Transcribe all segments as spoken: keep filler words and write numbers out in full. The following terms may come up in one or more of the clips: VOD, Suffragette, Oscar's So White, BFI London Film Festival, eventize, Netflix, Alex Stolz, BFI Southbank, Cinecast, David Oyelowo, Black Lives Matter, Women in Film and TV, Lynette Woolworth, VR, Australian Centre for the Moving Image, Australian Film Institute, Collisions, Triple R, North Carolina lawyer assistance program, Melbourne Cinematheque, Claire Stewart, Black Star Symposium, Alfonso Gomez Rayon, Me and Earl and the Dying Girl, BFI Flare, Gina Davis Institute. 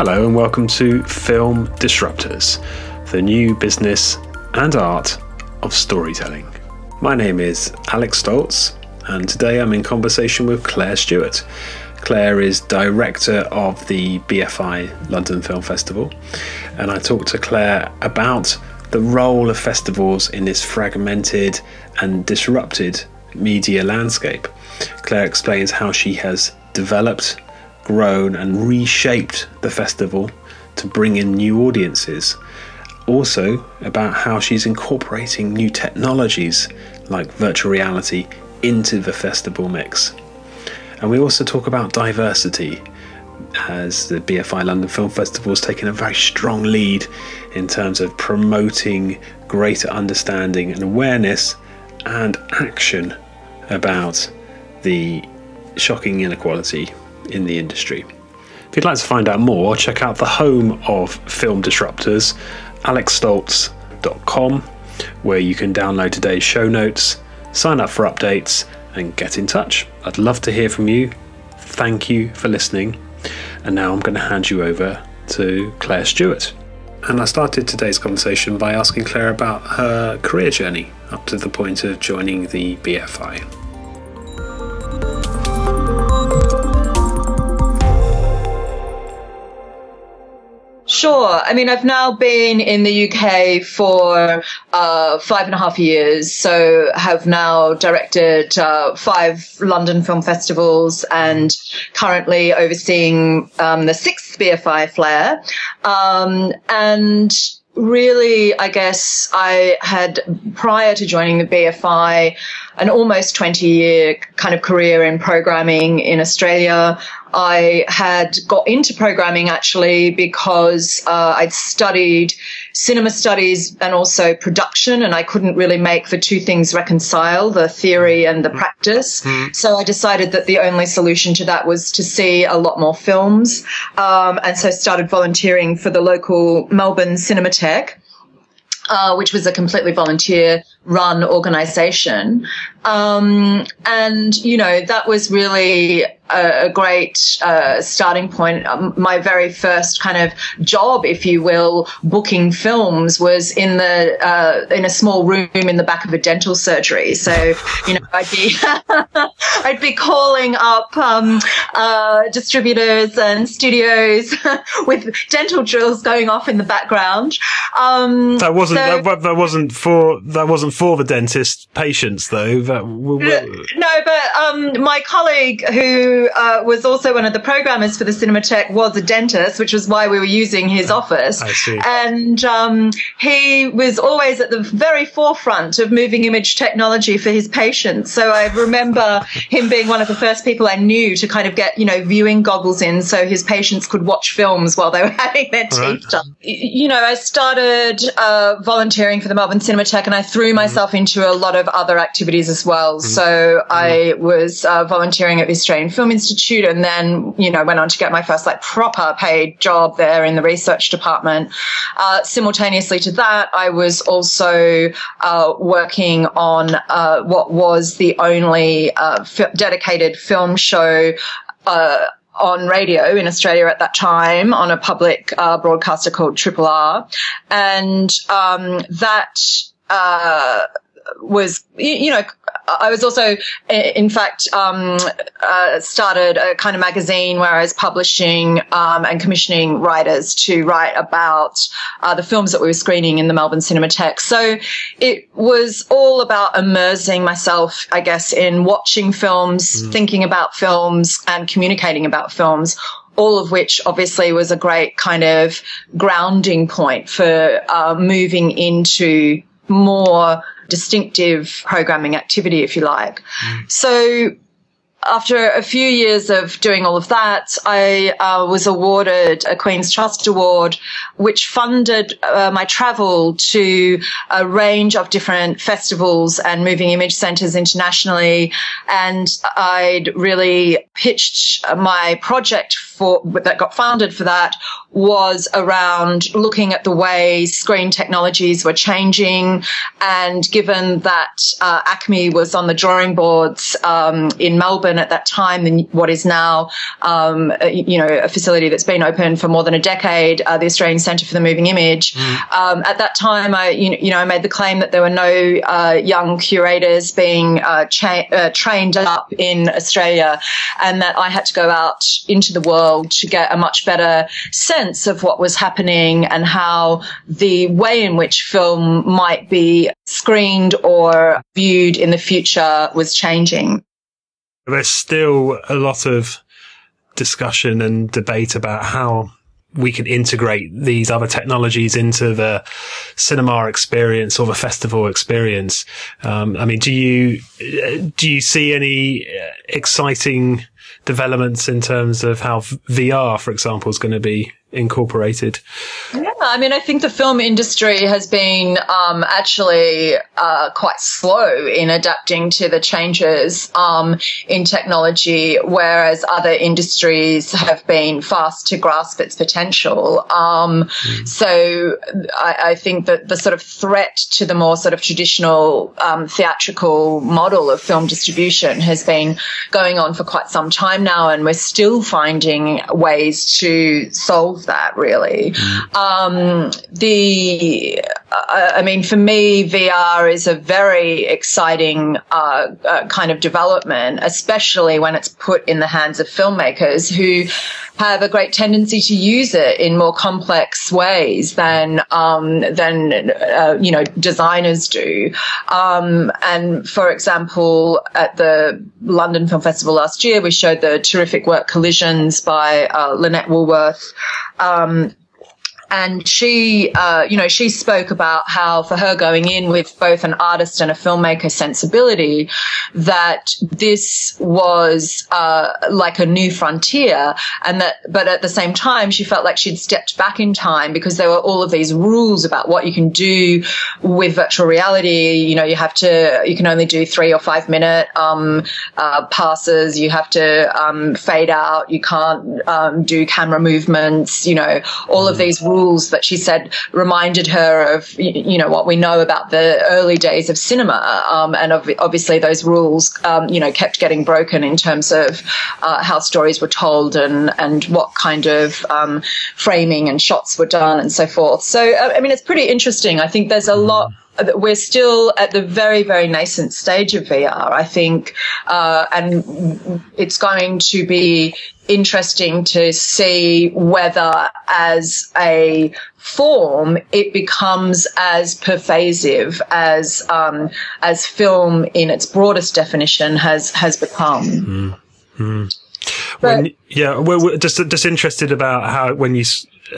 Hello and welcome to Film Disruptors, the new business and art of storytelling. My name is Alex Stolz and today I'm in conversation with Claire Stewart. Claire is director of the B F I London Film Festival, and I talked to Claire about the role of festivals in this fragmented and disrupted media landscape. Claire explains how she has developed, grown and reshaped the festival to bring in new audiences. Also about how she's incorporating new technologies like virtual reality into the festival mix. And we also talk about diversity, as the B F I London Film Festival has taken a very strong lead in terms of promoting greater understanding and awareness and action about the shocking inequality in the industry. If you'd like to find out more, check out the home of Film Disruptors, alex stolz dot com, where you can download today's show notes, sign up for updates and get in touch. I'd love to hear from you. Thank you for listening. And now I'm going to hand you over to Claire Stewart. And I started today's conversation by asking Claire about her career journey up to the point of joining the B F I. Sure. I mean, I've now been in the U K for uh, five and a half years, so have now directed uh, five London film festivals and currently overseeing um, the sixth B F I Flare. Um, and really, I guess I had, prior to joining the B F I, an almost twenty-year kind of career in programming in Australia. I had got into programming actually because uh, I'd studied cinema studies and also production, and I couldn't really make the two things reconcile, the theory and the practice. Mm-hmm. So I decided that the only solution to that was to see a lot more films. Um, and so started volunteering for the local Melbourne Cinematheque, uh, which was a completely volunteer run organisation. Um, and, you know, that was really a, a great uh, starting point. Um, my very first kind of job, if you will, booking films was in the uh, in a small room in the back of a dental surgery. So, you know, I'd be I'd be calling up um, uh, distributors and studios with dental drills going off in the background. Um, that wasn't so, that, that wasn't for that wasn't for the dentist patients, though. That, w- w- no, but um, my colleague who who uh, was also one of the programmers for the Cinematheque was a dentist, which was why we were using his office. I see. And um, he was always at the very forefront of moving image technology for his patients. So I remember him being one of the first people I knew to kind of get, you know, viewing goggles in so his patients could watch films while they were having their teeth right. done. You know, I started uh, volunteering for the Melbourne Cinematheque and I threw myself mm. into a lot of other activities as well. Mm. So mm. I was uh, volunteering at the Australian Film Institute, and then, you know, went on to get my first like proper paid job there in the research department. Uh, simultaneously to that, I was also uh, working on uh, what was the only uh, f- dedicated film show uh, on radio in Australia at that time, on a public uh, broadcaster called Triple R, and um, that uh, was, you know, I was also, in fact, um, uh, started a kind of magazine where I was publishing um, and commissioning writers to write about uh, the films that we were screening in the Melbourne Cinematheque. So it was all about immersing myself, I guess, in watching films, mm. thinking about films and communicating about films, all of which obviously was a great kind of grounding point for uh, moving into more distinctive programming activity, if you like. Mm. So after a few years of doing all of that, I uh, was awarded a Queen's Trust Award, which funded uh, my travel to a range of different festivals and moving image centres internationally. And I'd really pitched my project for that got funded for that was around looking at the way screen technologies were changing. And given that uh, ACME was on the drawing boards um, in Melbourne at that time than what is now, um, you know, a facility that's been open for more than a decade, uh, the Australian Centre for the Moving Image. Mm. Um, at that time, I, you know, I made the claim that there were no uh, young curators being uh, cha- uh, trained up in Australia, and that I had to go out into the world to get a much better sense of what was happening and how the way in which film might be screened or viewed in the future was changing. There's still a lot of discussion and debate about how we can integrate these other technologies into the cinema experience or the festival experience. Um, I mean, do you do you see any exciting developments in terms of how V R, for example, is going to be incorporated? Yeah, I mean, I think the film industry has been um, actually uh, quite slow in adapting to the changes um, in technology, whereas other industries have been fast to grasp its potential. Um, mm. So I, I think that the sort of threat to the more sort of traditional um, theatrical model of film distribution has been going on for quite some time now, and we're still finding ways to solve that really. Um, the, uh, I mean, for me, V R is a very exciting uh, uh, kind of development, especially when it's put in the hands of filmmakers who have a great tendency to use it in more complex ways than um, than uh, you know designers do. Um, and for example, at the London Film Festival last year, we showed the terrific work Collisions by uh, Lynette Woolworth. Um, and she, uh, you know, she spoke about how for her going in with both an artist and a filmmaker sensibility, that this was, uh, like a new frontier. And that, but at the same time, she felt like she'd stepped back in time because there were all of these rules about what you can do with virtual reality. You know, you have to, you can only do three or five minute, um, uh, passes. You have to, um, fade out. You can't, um, do camera movements, you know, all of these rules. Rules that she said reminded her of, you know, what we know about the early days of cinema. Um, and ob- obviously those rules, um, you know, kept getting broken in terms of uh, how stories were told and, and what kind of um, framing and shots were done and so forth. So, I mean, it's pretty interesting. I think there's a lot. We're still at the very, very nascent stage of V R, I think, uh, and it's going to be interesting to see whether as a form it becomes as pervasive as um, as film in its broadest definition has, has become. Mm-hmm. But, when, yeah, we're, we're just, just interested about how when you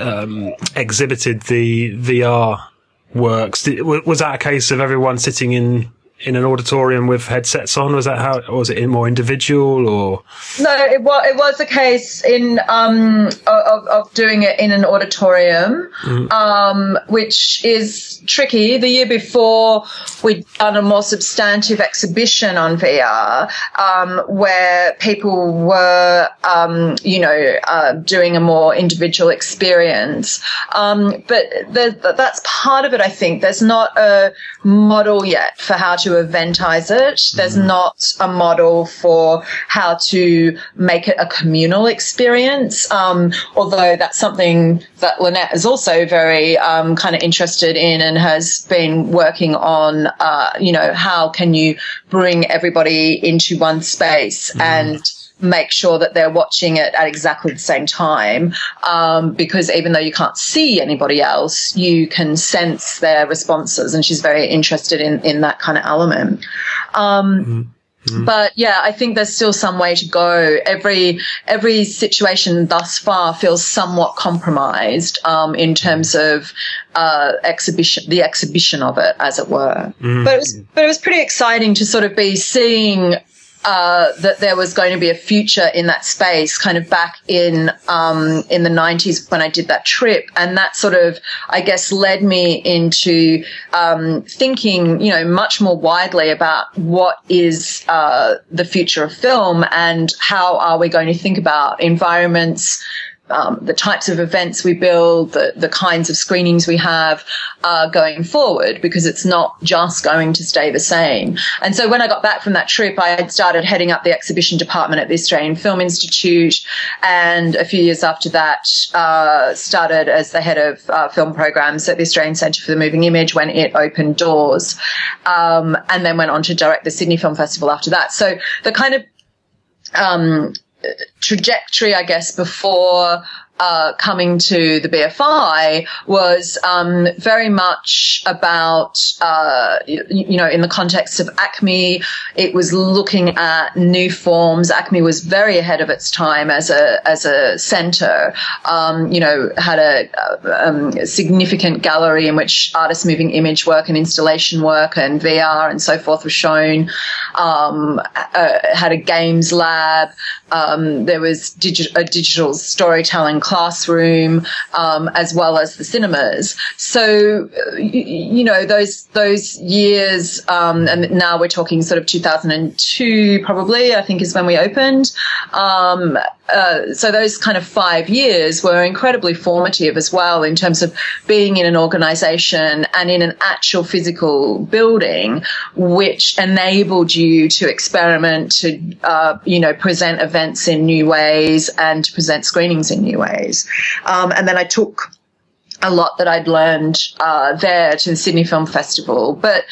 um, exhibited the V R works, was that a case of everyone sitting in in an auditorium with headsets on? Was that how, or was it more individual, or? No, it was, it was a case in, um, of, of doing it in an auditorium, mm. um, which is tricky. The year before, we'd done a more substantive exhibition on V R, um, where people were, um, you know, uh, doing a more individual experience. Um, but that's part of it, I think. There's not a model yet for how to eventize it. There's not a model for how to make it a communal experience, um, although that's something that Lynette is also very um, kind of interested in and has been working on, uh, you know, how can you bring everybody into one space mm. and make sure that they're watching it at exactly the same time, um, because even though you can't see anybody else, you can sense their responses, and she's very interested in, in that kind of element. Um, mm-hmm. Mm. But yeah, I think there's still some way to go. Every every situation thus far feels somewhat compromised um, in terms of uh, exhibition, the exhibition of it, as it were. Mm. But it was, but it was pretty exciting to sort of be seeing uh, that there was going to be a future in that space, kind of back in um, in the nineties when I did that trip, and that sort of, I guess, led me into um, thinking, you know, much more widely about what is uh, the future of film and how are we going to think about environments um, the types of events we build, the, the kinds of screenings we have uh, going forward, because it's not just going to stay the same. And so when I got back from that trip, I had started heading up the exhibition department at the Australian Film Institute, and a few years after that uh, started as the head of uh, film programs at the Australian Centre for the Moving Image when it opened doors, um, and then went on to direct the Sydney Film Festival after that. So the kind of um, trajectory, I guess, before uh, coming to the B F I was um, very much about, uh, you, you know, in the context of ACME, it was looking at new forms. ACME was very ahead of its time as a as a centre, um, you know, had a, a um, significant gallery in which artists moving image work and installation work and V R and so forth was shown, um, uh, had a games lab. Um, there was digi- a digital storytelling classroom, um, as well as the cinemas. So, you, you know, those those years, um, and now we're talking sort of two thousand two probably, I think is when we opened. Um, uh, so those kind of five years were incredibly formative as well in terms of being in an organisation and in an actual physical building, which enabled you to experiment, to, uh, you know, present events in new ways and to present screenings in new ways. Um, and then I took a lot that I'd learned uh, there to the Sydney Film Festival. But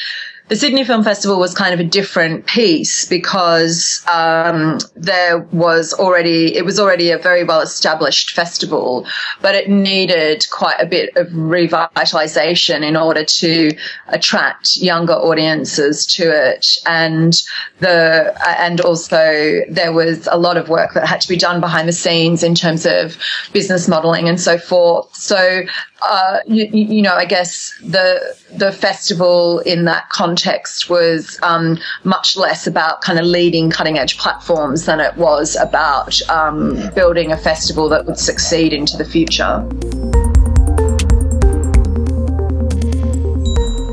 the Sydney Film Festival was kind of a different piece because um, there was already, it was already a very well-established festival, but it needed quite a bit of revitalization in order to attract younger audiences to it. And the and also there was a lot of work that had to be done behind the scenes in terms of business modeling and so forth. So, uh, you, you know, I guess the the festival in that context Context was um, much less about kind of leading cutting edge platforms than it was about um, building a festival that would succeed into the future.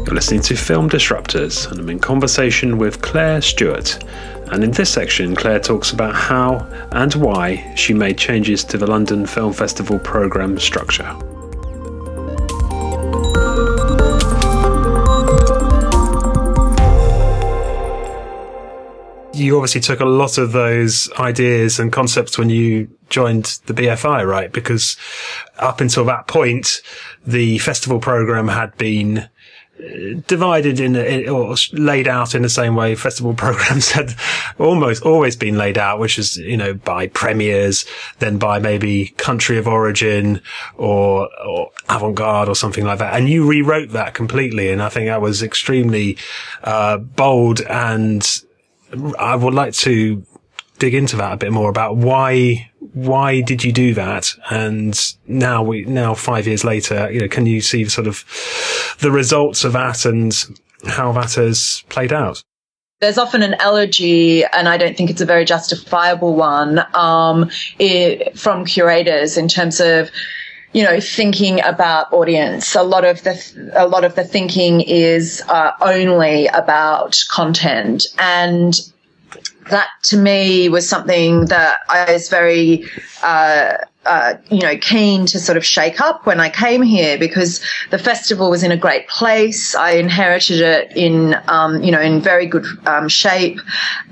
You're listening to Film Disruptors, and I'm in conversation with Claire Stewart. And in this section, Claire talks about how and why she made changes to the London Film Festival programme structure. You obviously took a lot of those ideas and concepts when you joined the B F I, right? Because up until that point, the festival program had been divided in, in or laid out in the same way festival programs had almost always been laid out, which is, you know, by premieres, then by maybe country of origin or, or avant-garde or something like that. And you rewrote that completely. And I think that was extremely uh, bold, and I would like to dig into that a bit more about why, why did you do that? And now we, now five years later, you know, can you see sort of the results of that and how that has played out? There's often an elegy, and I don't think it's a very justifiable one, um, it, from curators in terms of, you know, thinking about audience. A lot of the a lot of the thinking is uh, only about content, and that to me was something that I was very uh, uh, you know keen to sort of shake up when I came here, because the festival was in a great place. I inherited it in um, you know in very good um, shape,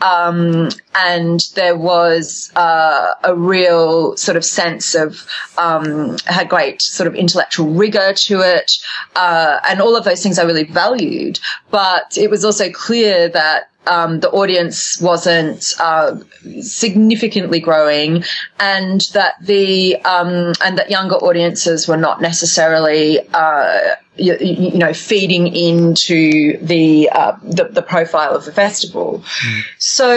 um, and there was uh, a real sort of sense of um, had great sort of intellectual rigor to it, uh, and all of those things I really valued. But it was also clear that Um, the audience wasn't uh, significantly growing, and that the um, and that younger audiences were not necessarily uh, you, you know feeding into the, uh, the the profile of the festival. Mm. So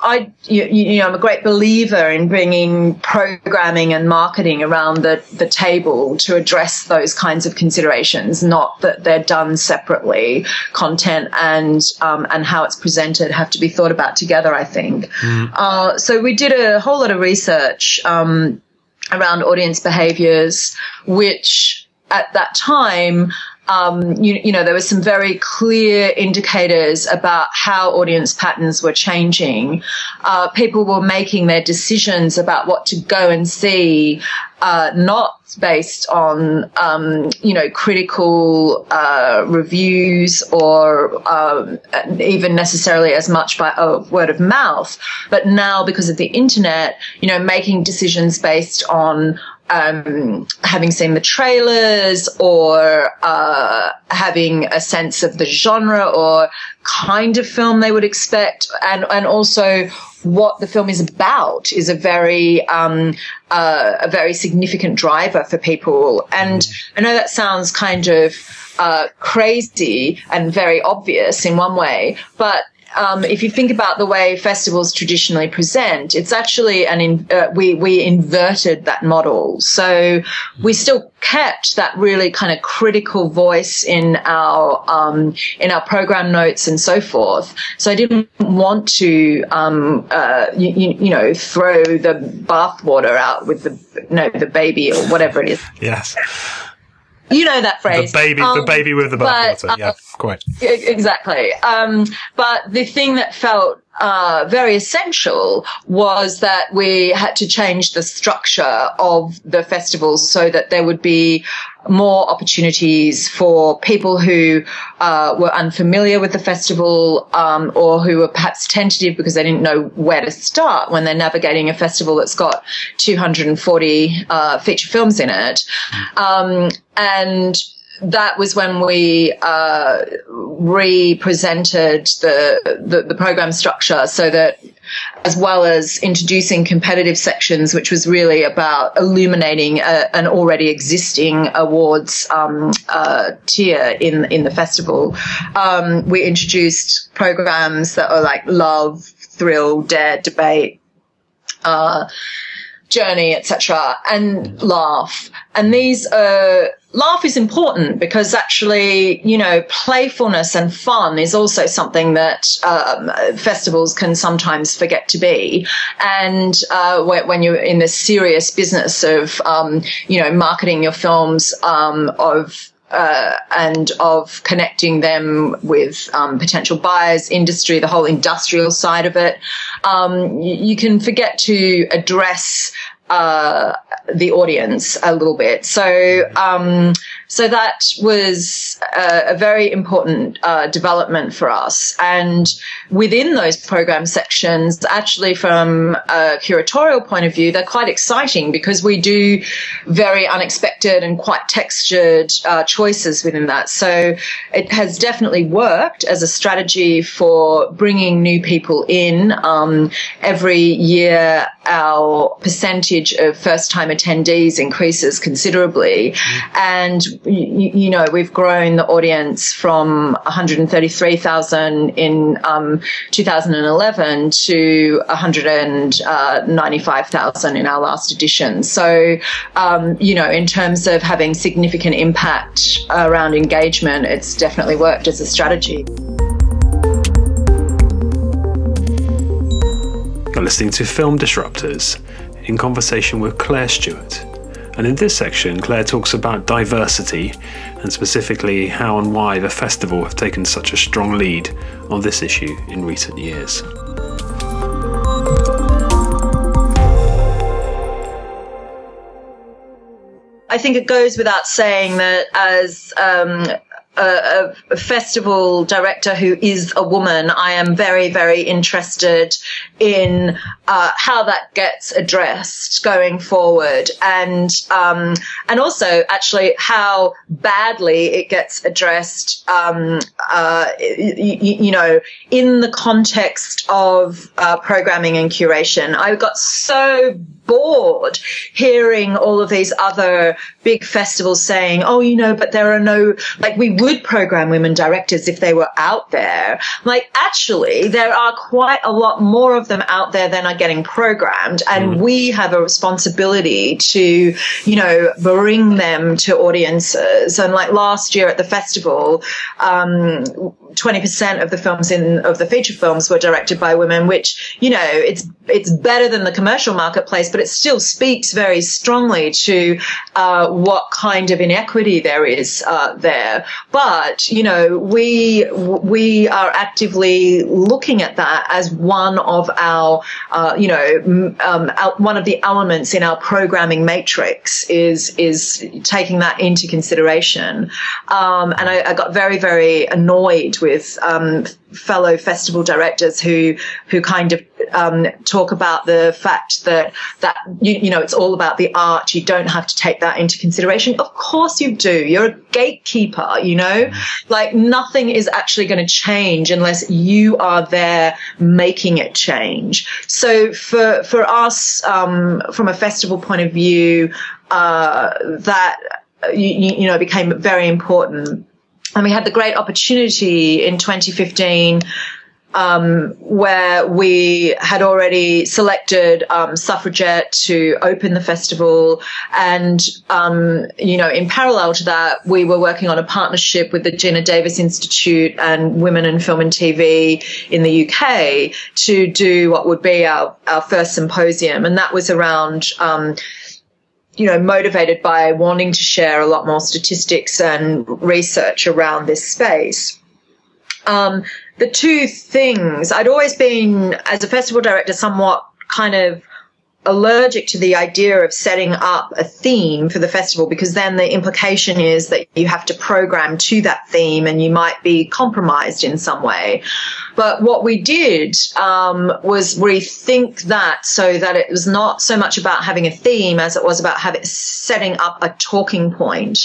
I you, you know I'm a great believer in bringing programming and marketing around the the table to address those kinds of considerations. Not that they're done separately. Content and um, and how it's presented have to be thought about together, I think. Mm. Uh, so we did a whole lot of research um, around audience behaviours, which at that time um, you, you know, there were some very clear indicators about how audience patterns were changing. Uh, people were making their decisions about what to go and see, uh, not based on, um, you know, critical uh, reviews or um, even necessarily as much by oh, word of mouth. But now, because of the internet, you know, making decisions based on Um, having seen the trailers or uh, having a sense of the genre or kind of film they would expect, and, and also what the film is about is a very um, uh, a very significant driver for people. And I know that sounds kind of uh, crazy and very obvious in one way, but Um, if you think about the way festivals traditionally present, it's actually an in, uh, we we inverted that model. So we still kept that really kind of critical voice in our um, in our program notes and so forth. So I didn't want to um, uh, you, you know throw the bathwater out with the you know, the baby or whatever it is. Yes. You know that phrase. The baby, um, the baby with the bathwater. Uh, yeah, quite. Exactly. Um, but the thing that felt uh, very essential was that we had to change the structure of the festivals so that there would be more opportunities for people who uh, were unfamiliar with the festival um, or who were perhaps tentative because they didn't know where to start when they're navigating a festival that's got two hundred forty uh, feature films in it. Um, and that was when we uh, re-presented the, the, the program structure so that, as well as introducing competitive sections, which was really about illuminating a, an already existing awards um, uh, tier in in the festival, um, we introduced programs that are like Love, Thrill, Dare, Debate, uh, Journey, et cetera, and Laugh. And these are... Laugh is important because actually, you know, playfulness and fun is also something that um, festivals can sometimes forget to be. And uh, when you're in the serious business of, um, you know, marketing your films um, of uh, and of connecting them with um, potential buyers, industry, the whole industrial side of it, um, you can forget to address Uh, the audience a little bit. So um, so that was a, a very important uh, development for us. And within those program sections, actually from a curatorial point of view, they're quite exciting because we do very unexpected and quite textured uh, choices within that. So it has definitely worked as a strategy for bringing new people in. Um, every year, our percentage of first-time attendees increases considerably, and you, you know we've grown the audience from one hundred thirty-three thousand in um, two thousand eleven to one hundred ninety-five thousand in our last edition. So, um, you know, in terms of having significant impact around engagement, it's definitely worked as a strategy. You're listening to Film Disruptors, in conversation with Claire Stewart. And in this section, Claire talks about diversity and specifically how and why the festival have taken such a strong lead on this issue in recent years. I think it goes without saying that as um, a, a festival director who is a woman, I am very, very interested in uh, how that gets addressed going forward, and um, and also actually how badly it gets addressed, um, uh, you, you know, in the context of uh, programming and curation. I got so bored hearing all of these other big festivals saying, oh, you know, but there are no, like, we would program women directors if they were out there. Like, actually, there are quite a lot more of them out there than are getting programmed, and mm. we have a responsibility to, you know, bring them to audiences. And like last year at the festival, um, twenty percent of the films in of the feature films were directed by women, which, you know, it's it's better than the commercial marketplace, but it still speaks very strongly to uh, what kind of inequity there is uh, there. But, you know, we we are actively looking at that as one of our, uh, you know, um, our, one of the elements in our programming matrix is is taking that into consideration. Um, and I, I got very, very annoyed with um, fellow festival directors who who kind of um, talk about the fact that that you, you know, it's all about the art. You don't have to take that into consideration. Of course you do. You're a gatekeeper. You know, like, nothing is actually going to change unless you are there making it change. So for for us, um, from a festival point of view, uh, that you, you know became very important. And we had the great opportunity in twenty fifteen um, where we had already selected um, Suffragette to open the festival. And, um, you know, in parallel to that, we were working on a partnership with the Gina Davis Institute and Women in Film and T V in the U K to do what would be our, our first symposium. And that was around um you know, motivated by wanting to share a lot more statistics and research around this space. Um, the two things, I'd always been, as a festival director, somewhat kind of allergic to the idea of setting up a theme for the festival, because then the implication is that you have to program to that theme and you might be compromised in some way. But what we did um, was rethink that, so that it was not so much about having a theme as it was about having setting up a talking point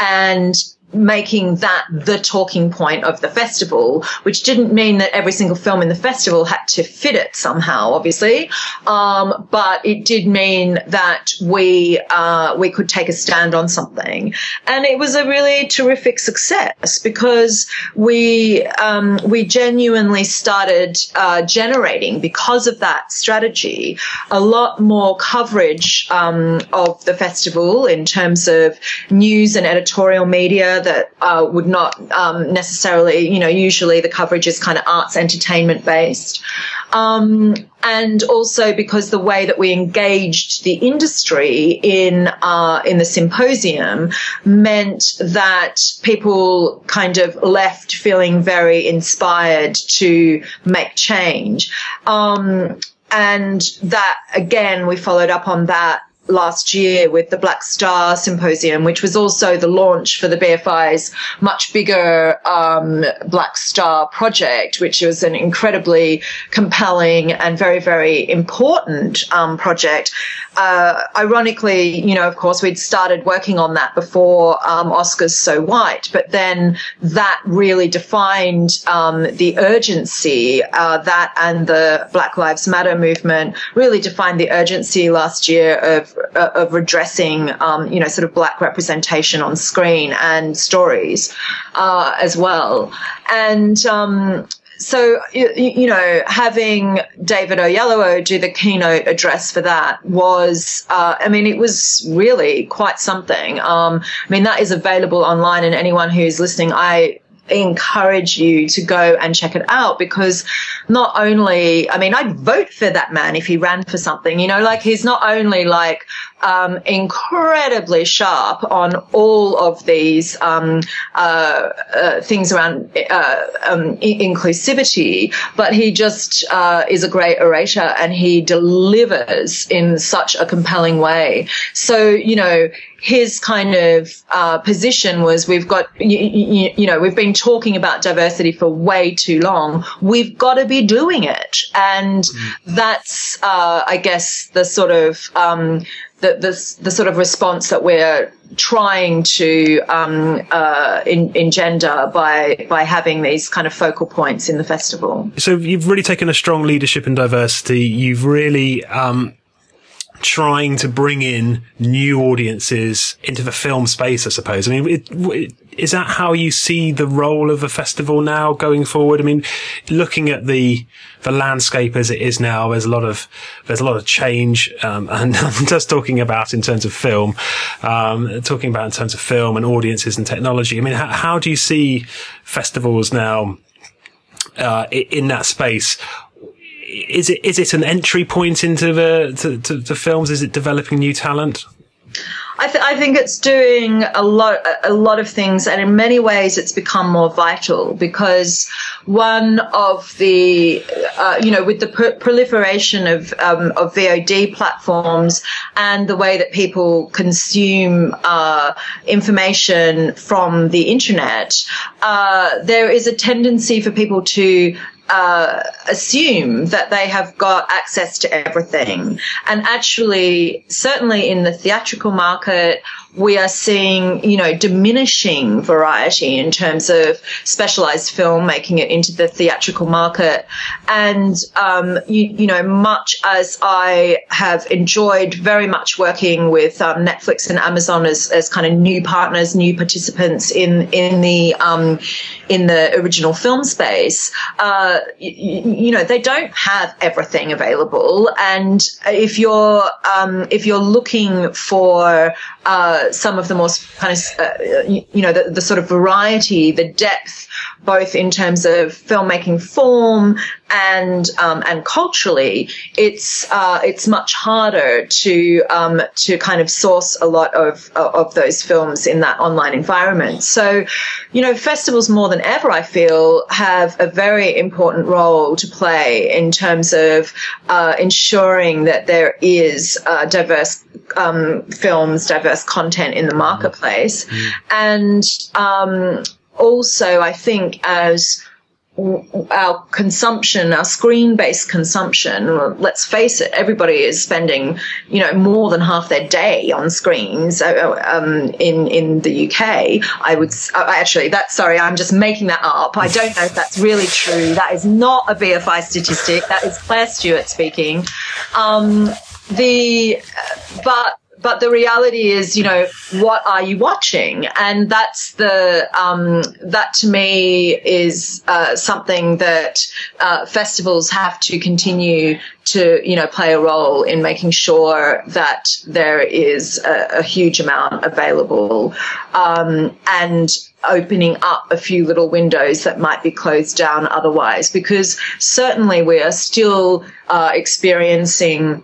and making that the talking point of the festival, which didn't mean that every single film in the festival had to fit it somehow, obviously. Um, but it did mean that we uh, we could take a stand on something. And it was a really terrific success, because we um, we genuinely started uh, generating, because of that strategy, a lot more coverage um, of the festival in terms of news and editorial media that uh, would not um, necessarily, you know, usually the coverage is kind of arts entertainment based. Um, and also because the way that we engaged the industry in uh, in the symposium meant that people kind of left feeling very inspired to make change. Um, and that, again, we followed up on that last year with the Black Star Symposium, which was also the launch for the B F I's much bigger um, Black Star project, which was an incredibly compelling and very, very important um, project. Uh, ironically, you know, of course, we'd started working on that before um, Oscar's So White, but then that really defined um, the urgency, uh, that and the Black Lives Matter movement really defined the urgency last year of of redressing, um, you know, sort of Black representation on screen and stories uh, as well. And um, so, you, you know, having David Oyelowo do the keynote address for that was, uh, I mean, it was really quite something. Um, I mean, that is available online, and anyone who's listening, I encourage you to go and check it out, because not only, I mean, I'd vote for that man if he ran for something, you know, like, he's not only like um, incredibly sharp on all of these um, uh, uh, things around uh, um, inclusivity, but he just uh, is a great orator, and he delivers in such a compelling way. So, you know, his kind of uh, position was, we've got, you, you, you know, we've been talking about diversity for way too long. We've got to be doing it. And mm-hmm. that's, uh, I guess, the sort of um, the, the the sort of response that we're trying to um, uh, in, engender by by having these kind of focal points in the festival. So you've really taken a strong leadership in diversity. You've really... Um trying to bring in new audiences into the film space, I suppose. I mean, it, it, is that how you see the role of a festival now going forward? I mean, looking at the the landscape as it is now, there's a lot of there's a lot of change, um, and I'm just talking about in terms of film, um, talking about in terms of film and audiences and technology. I mean, how, how do you see festivals now uh, in that space? Is it is it an entry point into the to, to, to films? Is it developing new talent? I, th- I think it's doing a lot a lot of things, and in many ways it's become more vital because one of the uh, you know with the pr- proliferation of um, of V O D platforms and the way that people consume uh, information from the internet, uh, there is a tendency for people to Uh, assume that they have got access to everything. And actually, certainly in the theatrical market, we are seeing, you know, diminishing variety in terms of specialised film making it into the theatrical market. And, um, you, you know, much as I have enjoyed very much working with um, Netflix and Amazon as, as kind of new partners, new participants in in the um, in the original film space, uh, you, you know, they don't have everything available. And if you're um, if you're looking for uh, some of the most kind of, uh, you know, the, the sort of variety, the depth, both in terms of filmmaking form and um, and culturally, it's uh, it's much harder to um, to kind of source a lot of of those films in that online environment. So, you know, festivals more than ever, I feel, have a very important role to play in terms of uh, ensuring that there is uh, diverse um, films, diverse content in the marketplace, mm-hmm. and um, also, I think as our consumption, our screen-based consumption, let's face it, everybody is spending, you know, more than half their day on screens um, in, in the U K. I would actually, that's, sorry, I'm just making that up. I don't know if that's really true. That is not a B F I statistic. That is Claire Stewart speaking. Um, the, but, But the reality is, you know, what are you watching? And that's the um, that to me is uh, something that uh, festivals have to continue to, you know, play a role in making sure that there is a, a huge amount available um, and opening up a few little windows that might be closed down otherwise, because certainly we are still uh, experiencing,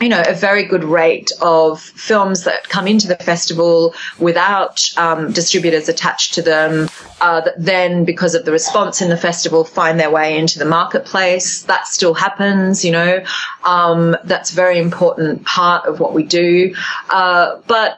you know, a very good rate of films that come into the festival without um, distributors attached to them, uh, that then, because of the response in the festival, find their way into the marketplace. That still happens, you know. Um, that's a very important part of what we do. Uh, but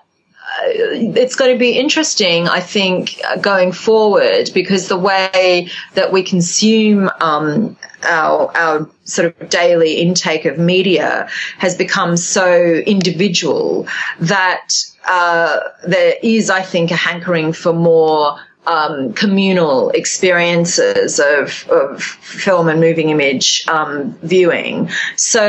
it's going to be interesting, I think, going forward, because the way that we consume um, our our sort of daily intake of media has become so individual that uh, there is, I think, a hankering for more um, communal experiences of, of film and moving image um, viewing. So,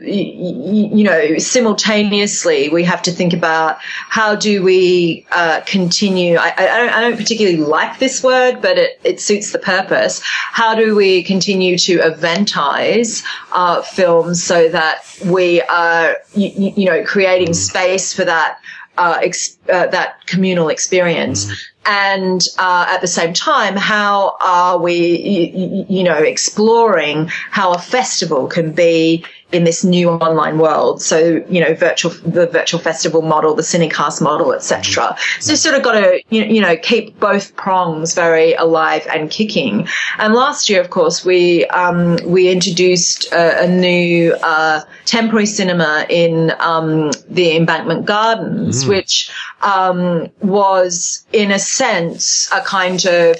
you, you know, simultaneously we have to think about how do we uh, continue, I, I, don't, I don't particularly like this word, but it, it suits the purpose. How do we continue to eventize uh, films so that we are, you, you know, creating space for that Uh, ex- uh, that communal experience, and uh, at the same time, how are we, you, you know, exploring how a festival can be in this new online world? So, you know, virtual the virtual festival model, the Cinecast model, et cetera. So, you've sort of got to, you, you know, keep both prongs very alive and kicking. And last year, of course, we um, we introduced a, a new uh, temporary cinema in um, the Embankment Gardens, mm. which um, was, in a sense, a kind of,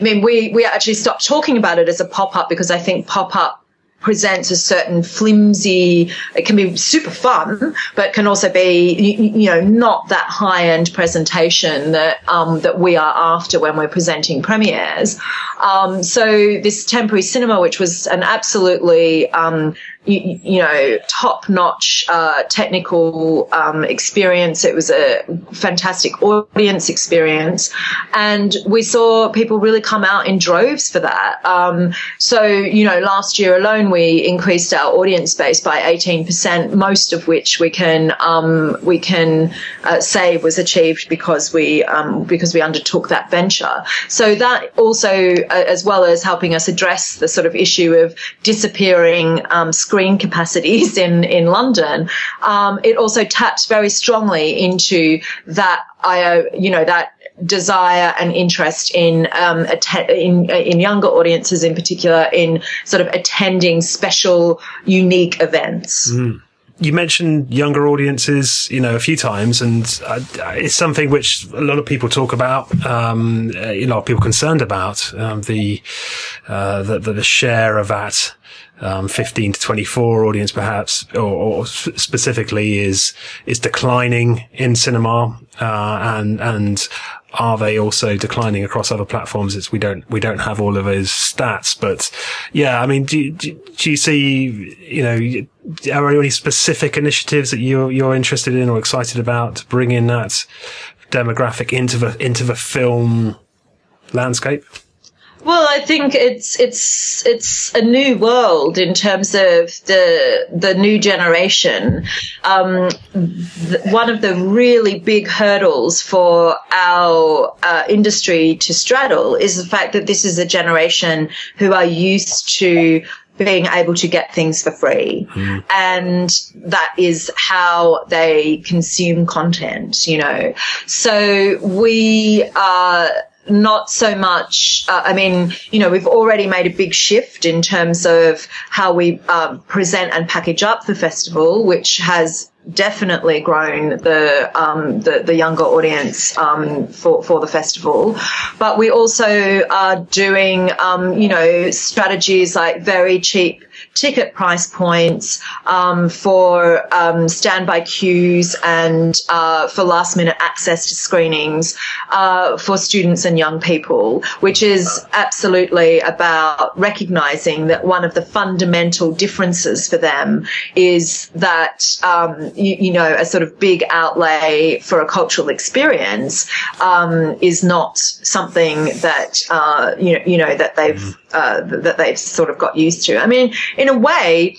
I mean, we, we actually stopped talking about it as a pop-up because I think pop-up presents a certain flimsy, it can be super fun, but can also be, you, you know, not that high-end presentation that um, that we are after when we're presenting premieres. Um, so this temporary cinema, which was an absolutely, um, you, you know, top-notch uh, technical um, experience. It was a fantastic audience experience. And we saw people really come out in droves for that. Um, so, you know, last year alone, we increased our audience base by eighteen percent, most of which we can um, we can uh, say was achieved because we um, because we undertook that venture. So that also, as well as helping us address the sort of issue of disappearing um, screen capacities in, in London, um, it also taps very strongly into that, you know, that desire and interest in, um, att- in, in younger audiences in particular, in sort of attending special, unique events. Mm. You mentioned younger audiences, you know, a few times, and uh, it's something which a lot of people talk about, um, a lot of people concerned about, um, the, uh, the, the share of that, um, fifteen to twenty-four audience perhaps, or, or specifically is, is declining in cinema, uh, and, and, are they also declining across other platforms? It's, we don't, we don't have all of those stats, but yeah, I mean, do, do, do you see, you know, are there any specific initiatives that you're, you're interested in or excited about to bring in that demographic into the, into the film landscape? Well, I think it's it's it's a new world in terms of the the new generation. Um, th- one of the really big hurdles for our uh, industry to straddle is the fact that this is a generation who are used to being able to get things for free. Mm. And that is how they consume content, you know. So we are not so much, uh, I mean, you know, we've already made a big shift in terms of how we um, present and package up the festival, which has definitely grown the um, the, the younger audience um, for, for the festival. But we also are doing, um, you know, strategies like very cheap ticket price points um, for um, standby queues and uh, for last-minute access to screenings uh, for students and young people, which is absolutely about recognising that one of the fundamental differences for them is that, um, you, you know, a sort of big outlay for a cultural experience um, is not something that, uh, you know, you know, that they've uh, that they've sort of got used to. I mean, in a way,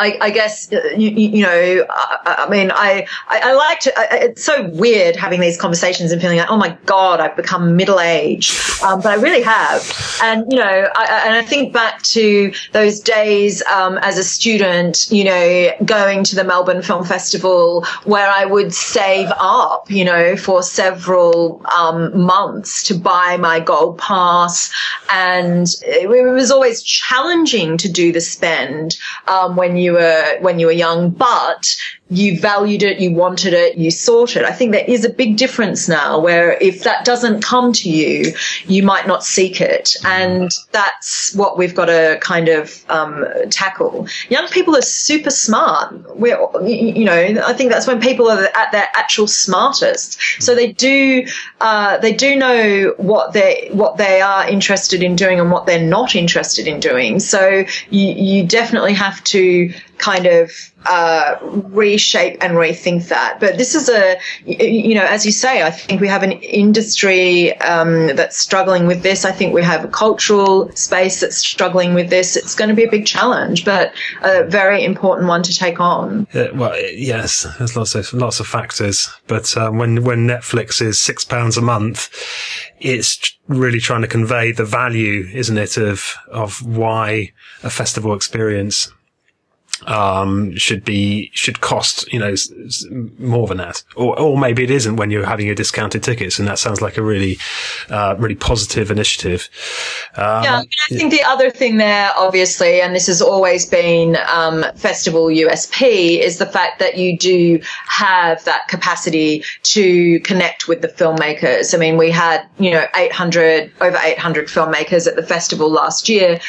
I, I guess, you, you know, I, I mean, I, I, I like to, I, it's so weird having these conversations and feeling like, oh my God, I've become middle-aged. Um, but I really have. And, you know, I, and I think back to those days, um, as a student, you know, going to the Melbourne Film Festival where I would save up, you know, for several, um, months to buy my gold pass. And it, it was always challenging to do the spend, um, when you were, when you were young, but you valued it, you wanted it, you sought it. I think there is a big difference now where if that doesn't come to you, you might not seek it. And that's what we've got to kind of um, tackle. Young people are super smart. We're, you know, I think that's when people are at their actual smartest. So they do, uh, they do know what they, what they are interested in doing and what they're not interested in doing. So you, you definitely have to kind of uh reshape and rethink that. But this is a, you know, as you say, I think we have an industry um that's struggling with this. I think we have a cultural space that's struggling with this. It's going to be a big challenge, but a very important one to take on. Yeah, well, yes, there's lots of lots of factors, but um, when when Netflix is six pounds a month, it's really trying to convey the value, isn't it, of of why a festival experience um should be should cost, you know, more than that, or or maybe it isn't when you're having your discounted tickets. And that sounds like a really uh really positive initiative. um, yeah I think the other thing there, obviously, and this has always been um festival U S P, is the fact that you do have that capacity to connect with the filmmakers. I mean, we had, you know, eight hundred over eight hundred filmmakers at the festival last year.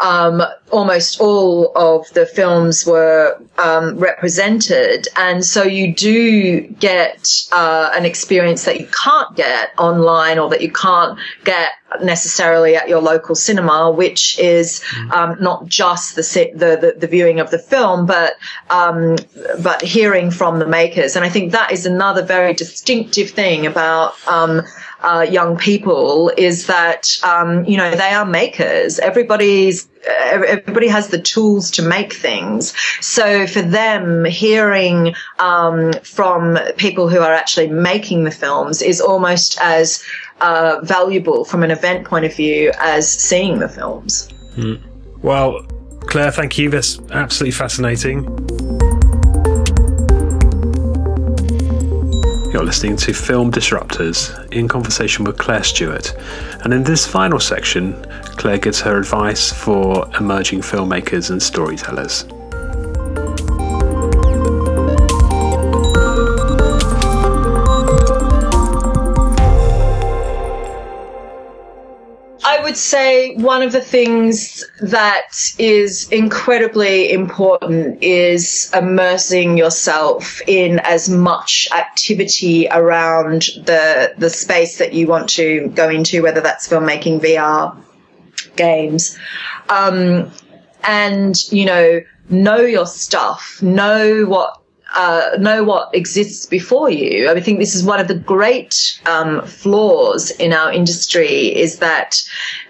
um, almost all of the films were um, represented. And so you do get uh, an experience that you can't get online, or that you can't get necessarily at your local cinema, which is um, not just the, si- the the the viewing of the film, but um, but hearing from the makers. And I think that is another very distinctive thing about um, uh, young people, is that um, you know, they are makers. Everybody's everybody has the tools to make things. So for them, hearing um, from people who are actually making the films is almost as Uh, valuable from an event point of view as seeing the films. Mm. Well, Claire, thank you. That's absolutely fascinating. You're listening to Film Disruptors, in conversation with Claire Stewart. And in this final section, Claire gives her advice for emerging filmmakers and storytellers. I would say one of the things that is incredibly important is immersing yourself in as much activity around the the space that you want to go into, whether that's filmmaking, V R, games, um, and you know, know your stuff, know what. Uh, know what exists before you. I think this is one of the great um, flaws in our industry, is that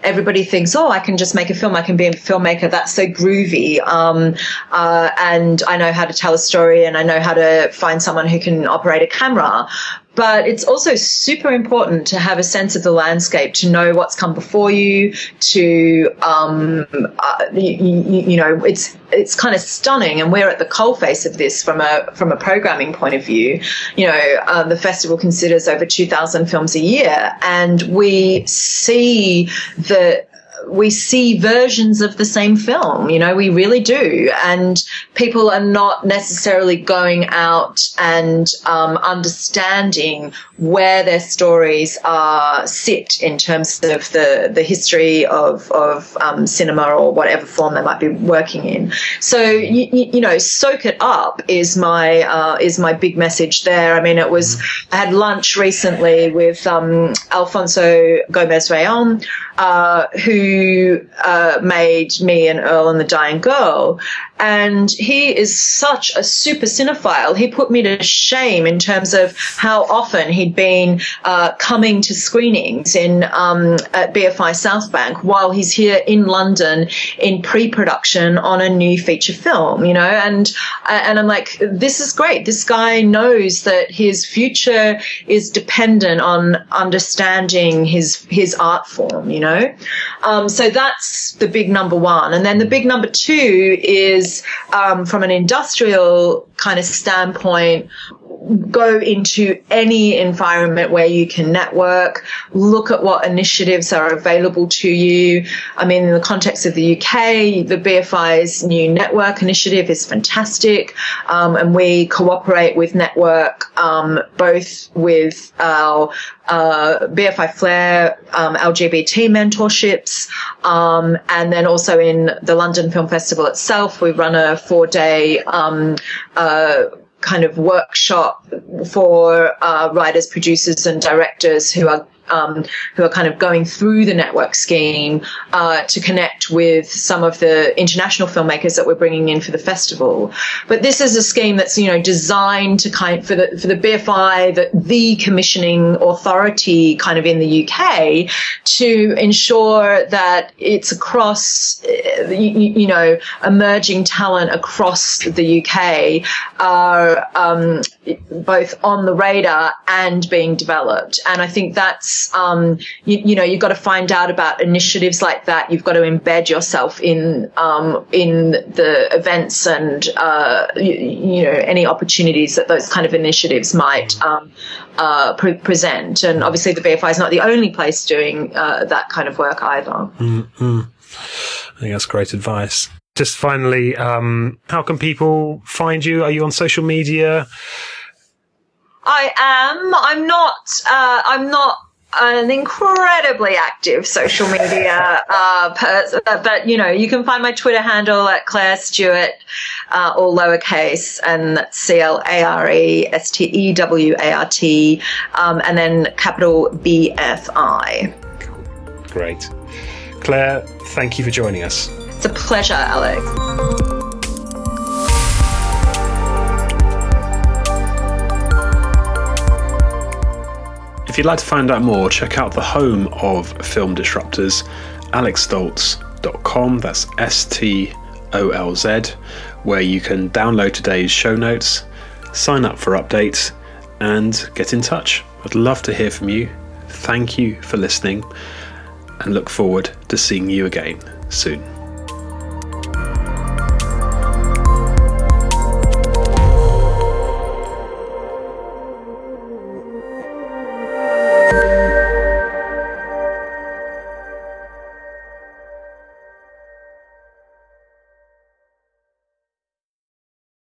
everybody thinks, oh, I can just make a film, I can be a filmmaker, that's so groovy, um, uh, and I know how to tell a story, and I know how to find someone who can operate a camera. But it's also super important to have a sense of the landscape, to know what's come before you, to, um, uh, you, you know, it's it's kind of stunning. And we're at the coalface of this from a from a programming point of view. You know, uh, the festival considers over two thousand films a year, and we see the... we see versions of the same film, you know, we really do. And people are not necessarily going out and um, understanding where their stories are sit in terms of the, the history of, of um, cinema, or whatever form they might be working in. So, you, you know, soak it up is my uh, is my big message there. I mean, it was, I had lunch recently with um, Alfonso Gomez Rayon, uh, who Uh, made Me and Earl and the Dying Girl, and he is such a super cinephile. He put me to shame in terms of how often he'd been uh, coming to screenings in um, at B F I Southbank while he's here in London in pre-production on a new feature film, you know. And and I'm like, this is great. This guy knows that his future is dependent on understanding his his art form, you know. Um, Um, so that's the big number one. And then the big number two is um, from an industrial kind of standpoint, go into any environment where you can network, look at what initiatives are available to you. I mean, in the context of the U K, the B F I's new network initiative is fantastic. Um, and we cooperate with network, um, both with our uh, B F I Flare, um, L G B T mentorships. Um, and then also in the London Film Festival itself, we run a four day, um, uh, kind of workshop for uh, writers, producers, and directors who are um, who are kind of going through the network scheme uh, to connect with some of the international filmmakers that we're bringing in for the festival. But this is a scheme that's, you know, designed to kind of, for the for the B F I, the, the commissioning authority kind of in the U K, to ensure that it's across, you, you know, emerging talent across the U K are um, both on the radar and being developed. And I think that's, um, you, you know, you've got to find out about initiatives like that. You've got to embed yourself in um, in the events and, uh, you, you know, any opportunities that those kind of initiatives might um, uh, pre- present. And obviously the B F I is not the only place doing uh, that kind of work either. Mm-hmm. I think that's great advice. Just finally, um, how can people find you? Are you on social media? I am. I'm not. Uh, I'm not an incredibly active social media uh, person, but, you know, you can find my Twitter handle at Claire Stewart, uh, all lowercase, and that's C L A R E S T E W A R T, um, and then capital B F I. Great. Claire, thank you for joining us. It's a pleasure, Alex. If you'd like to find out more, check out the home of Film Disruptors, alex stolz dot com, that's S T O L Z, where you can download today's show notes, sign up for updates, and get in touch. I'd love to hear from you. Thank you for listening, and look forward to seeing you again soon.